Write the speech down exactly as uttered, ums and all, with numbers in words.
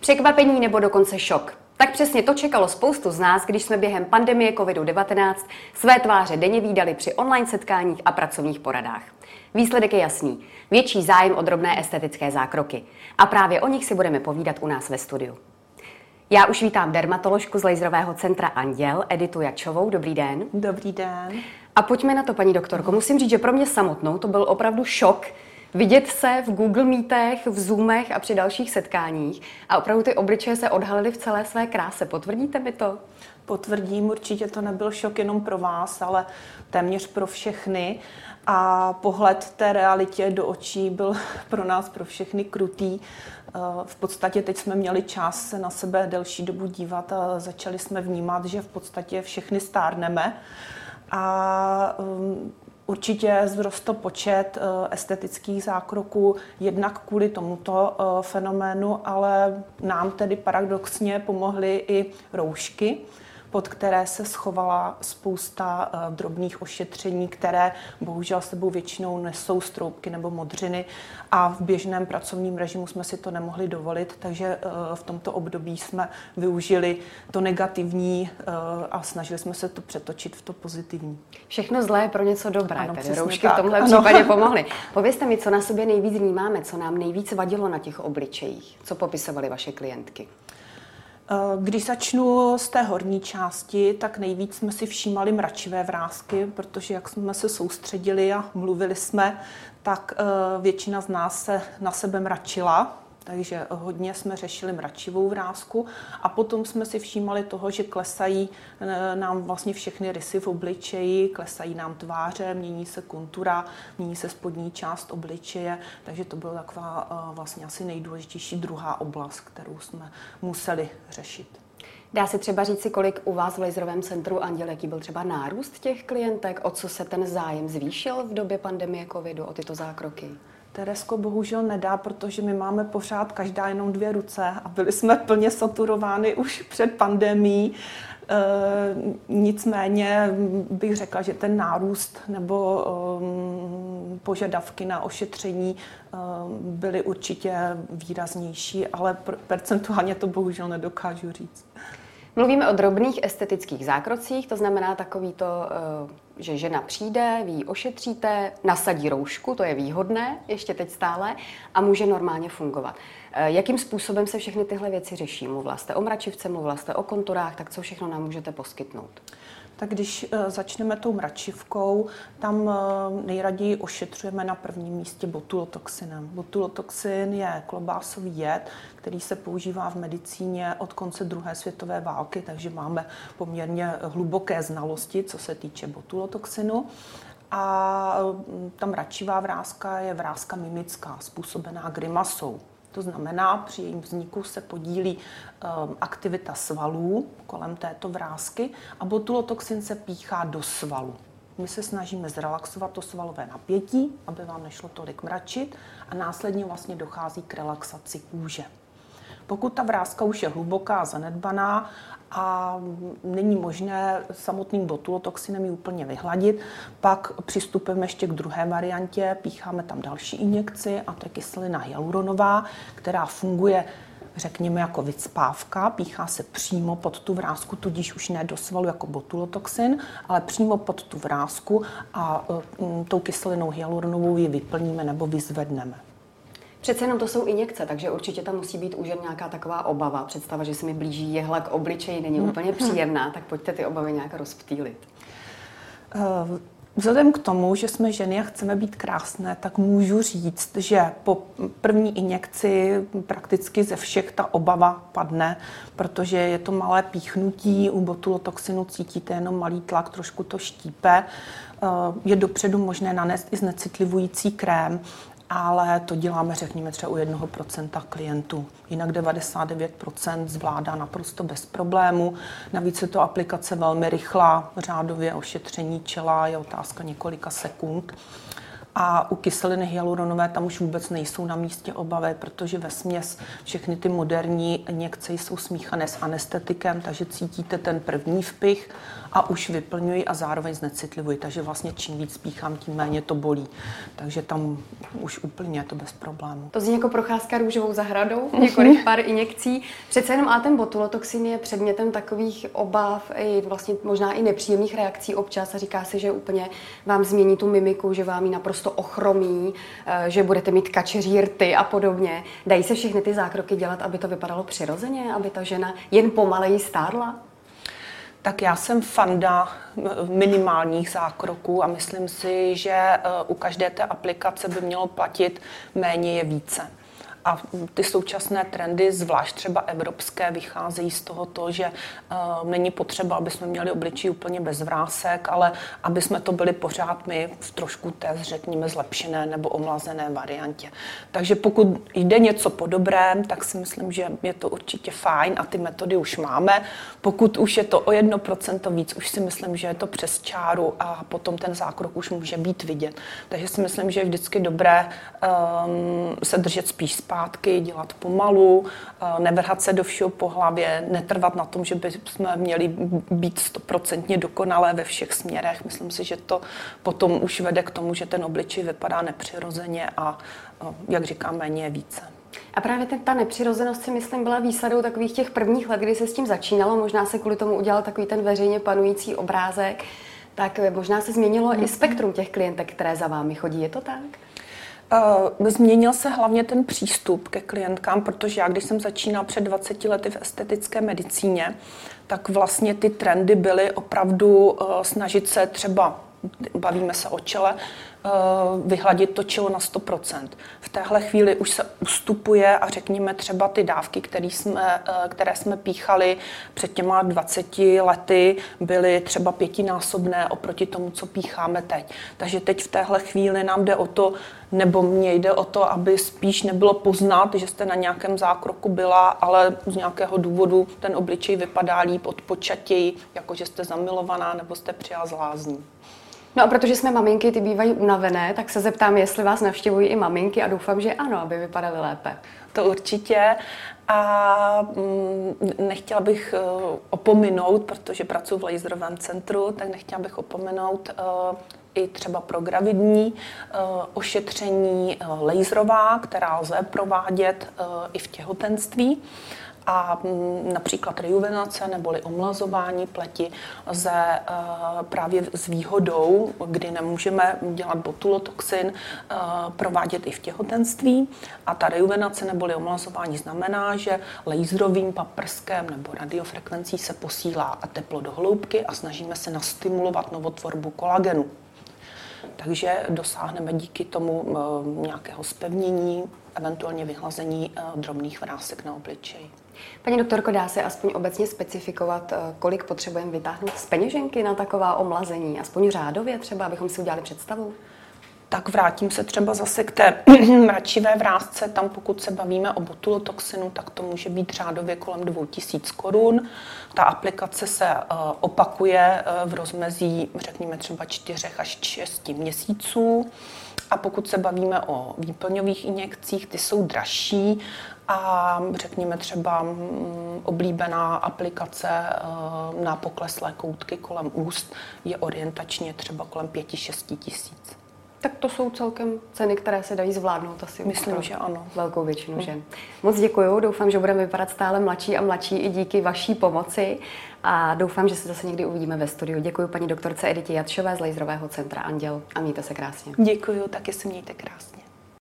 Překvapení nebo dokonce šok. Tak přesně to čekalo spoustu z nás, když jsme během pandemie COVID devatenáct své tváře denně vídali při online setkáních a pracovních poradách. Výsledek je jasný. Větší zájem o drobné estetické zákroky. A právě o nich si budeme povídat u nás ve studiu. Já už vítám dermatoložku z Laserového centra Anděl, Editu Jačovou. Dobrý den. Dobrý den. A pojďme na to, paní doktorko. Musím říct, že pro mě samotnou to byl opravdu šok, vidět se v Google Meetech, v Zoomech a při dalších setkáních. A opravdu ty obličeje se odhalily v celé své kráse. Potvrdíte mi to? Potvrdím, určitě to nebyl šok jenom pro vás, ale téměř pro všechny. A pohled té realitě do očí byl pro nás, pro všechny krutý. V podstatě teď jsme měli čas na sebe delší dobu dívat a začali jsme vnímat, že v podstatě všechny stárneme. A určitě vzrostl počet estetických zákroků jednak kvůli tomuto fenoménu, ale nám tedy paradoxně pomohly i roušky, pod které se schovala spousta drobných ošetření, které bohužel s sebou většinou nesou stroupky nebo modřiny a v běžném pracovním režimu jsme si to nemohli dovolit, takže v tomto období jsme využili to negativní a snažili jsme se to přetočit v to pozitivní. Všechno zlé je pro něco dobré, ano, tedy roušky tak v tomhle ano. případě pomohly. Povězte mi, co na sobě nejvíc vnímáme, co nám nejvíc vadilo na těch obličejích, co popisovaly vaše klientky. Když začnu z té horní části, tak nejvíc jsme si všímali mračivé vrásky, protože jak jsme se soustředili a mluvili jsme, tak většina z nás se na sebe mračila. Takže hodně jsme řešili mračivou vrásku a potom jsme si všímali toho, že klesají nám vlastně všechny rysy v obličeji, klesají nám tváře, mění se kontura, mění se spodní část obličeje, takže to byla taková vlastně asi nejdůležitější druhá oblast, kterou jsme museli řešit. Dá se třeba říct si, kolik u vás v Laserovém centru Anděl, jaký byl třeba nárůst těch klientek, o co se ten zájem zvýšil v době pandemie covidu, o tyto zákroky? Teresko, bohužel nedá, protože my máme pořád každá jenom dvě ruce a byli jsme plně saturovány už před pandemií. E, nicméně bych řekla, že ten nárůst nebo um, požadavky na ošetření um, byly určitě výraznější, ale percentuálně to bohužel nedokážu říct. Mluvíme o drobných estetických zákrocích, to znamená takový to, že žena přijde, vy ji ošetříte, nasadí roušku, to je výhodné, ještě teď stále, a může normálně fungovat. Jakým způsobem se všechny tyhle věci řeší? Mluvila jste o mračivce, mluvila jste o konturách, tak co všechno nám můžete poskytnout? Tak když začneme tou mračivkou, tam nejraději ošetřujeme na prvním místě botulotoxinem. Botulotoxin je klobásový jed, který se používá v medicíně od konce druhé světové války, takže máme poměrně hluboké znalosti, co se týče botulotoxinu. A ta mračivá vrázka je vrázka mimická, způsobená grimasou. To znamená, při jejím vzniku se podílí um, aktivita svalů kolem této vrásky a botulotoxin se píchá do svalu. My se snažíme zrelaxovat to svalové napětí, aby vám nešlo tolik mračit a následně vlastně dochází k relaxaci kůže. Pokud ta vrázka už je hluboká, zanedbaná a není možné samotným botulotoxinem ji úplně vyhladit, pak přistupujeme ještě k druhé variantě, pícháme tam další injekci a to je kyselina hyaluronová, která funguje, řekněme, jako vycpávka, píchá se přímo pod tu vrásku, tudíž už ne do svalu jako botulotoxin, ale přímo pod tu vrásku a mm, tou kyselinou hyaluronovou ji vyplníme nebo vyzvedneme. Přece jenom to jsou injekce, takže určitě tam musí být už nějaká taková obava. Představa, že se mi blíží jehla k obličeji, není úplně příjemná, tak pojďte ty obavy nějak rozptýlit. Vzhledem k tomu, že jsme ženy a chceme být krásné, tak můžu říct, že po první injekci prakticky ze všech ta obava padne, protože je to malé píchnutí, u botulotoxinu cítíte jenom malý tlak, trošku to štípe. Je dopředu možné nanést i znecitlivující krém, ale to děláme, řekněme, třeba u jednoho procenta klientů. Jinak devadesát devět procent zvládá naprosto bez problému. Navíc je to aplikace velmi rychlá, řádově ošetření čela je otázka několika sekund. A u kyseliny hyaluronové tam už vůbec nejsou na místě obavy, protože vesměs všechny ty moderní injekce jsou smíchané s anestetikem, takže cítíte ten první vpich a už vyplňuji a zároveň znecitlivuji. Takže vlastně čím víc spíchám, tím méně to bolí. Takže tam už úplně je to bez problémů. To zní jako procházka růžovou zahradou, několik pár injekcí. Přece jenom a ten botulotoxin je předmětem takových obav, i vlastně možná i nepříjemných reakcí občas a říká se, že úplně vám změní tu mimiku, že vám ji naprosto ochromí, že budete mít kačeří rty a podobně. Dají se všechny ty zákroky dělat, aby to vypadalo přirozeně, aby ta žena jen pomaleji stárla? Tak já jsem fanda minimálních zákroků a myslím si, že u každé té aplikace by mělo platit méně je více. A ty současné trendy, zvlášť třeba evropské, vycházejí z toho to, že uh, není potřeba, aby jsme měli obličí úplně bez vrásek, ale aby jsme to byli pořád my v trošku té, řekněme, zlepšené nebo omlazené variantě. Takže pokud jde něco po dobrém, tak si myslím, že je to určitě fajn a ty metody už máme. Pokud už je to o jedno procento víc, už si myslím, že je to přes čáru a potom ten zákrok už může být vidět. Takže si myslím, že je vždycky dobré um, se držet spíš spát. Dělat pomalu, nevrhat se do všeho po hlavě, netrvat na tom, že bychom měli být stoprocentně dokonalé ve všech směrech. Myslím si, že to potom už vede k tomu, že ten obličej vypadá nepřirozeně a, jak říkám, méně je více. A právě ta nepřirozenost, si myslím, byla výsadou takových těch prvních let, kdy se s tím začínalo. Možná se kvůli tomu udělal takový ten veřejně panující obrázek. Tak možná se změnilo hmm. i spektrum těch klientek, které za vámi chodí. Je to tak? Změnil se hlavně ten přístup ke klientkám, protože já, když jsem začínala před dvaceti lety v estetické medicíně, tak vlastně ty trendy byly opravdu snažit se třeba, bavíme se o čele, vyhladit to čelo na sto procent. V téhle chvíli už se ustupuje a řekněme třeba ty dávky, které jsme, které jsme píchali před těma dvaceti lety, byly třeba pětinásobné oproti tomu, co pícháme teď. Takže teď v téhle chvíli nám jde o to, nebo mně jde o to, aby spíš nebylo poznat, že jste na nějakém zákroku byla, ale z nějakého důvodu ten obličej vypadá líp, odpočatěji, jako že jste zamilovaná nebo jste přijela z lázní. No a protože jsme maminky, ty bývají unavené, tak se zeptám, jestli vás navštěvují i maminky a doufám, že ano, aby vypadaly lépe. To určitě. A nechtěla bych opominout, protože pracuji v laserovém centru, tak nechtěla bych opominout i třeba pro gravidní ošetření laserová, která lze provádět i v těhotenství. A například rejuvenace neboli omlazování pleti lze právě s výhodou, kdy nemůžeme dělat botulotoxin, provádět i v těhotenství. A ta rejuvenace neboli omlazování znamená, že laserovým paprskem nebo radiofrekvencí se posílá teplo do hloubky a snažíme se nastimulovat novotvorbu kolagenu. Takže dosáhneme díky tomu nějakého zpevnění, eventuálně vyhlazení drobných vrásek na obličeji. Paní doktorko, dá se aspoň obecně specifikovat, kolik potřebujeme vytáhnout z peněženky na taková omlazení? Aspoň řádově třeba, abychom si udělali představu? Tak vrátím se třeba zase k té mračivé vrásce. Tam pokud se bavíme o botulotoxinu, tak to může být řádově kolem dvou tisíc korun. Ta aplikace se opakuje v rozmezí, řekněme třeba čtyři až šest měsíců. A pokud se bavíme o výplňových injekcích, ty jsou dražší a řekněme třeba oblíbená aplikace na pokleslé koutky kolem úst je orientačně třeba kolem pěti až šesti tisíc. Tak to jsou celkem ceny, které se dají zvládnout asi. Myslím, že ano. Velkou většinu žen. Moc děkuju, doufám, že budeme vypadat stále mladší a mladší i díky vaší pomoci a doufám, že se zase někdy uvidíme ve studiu. Děkuju paní doktorce Editě Jačové z Laserového centra Anděl a mějte se krásně. Děkuju, taky se mějte krásně.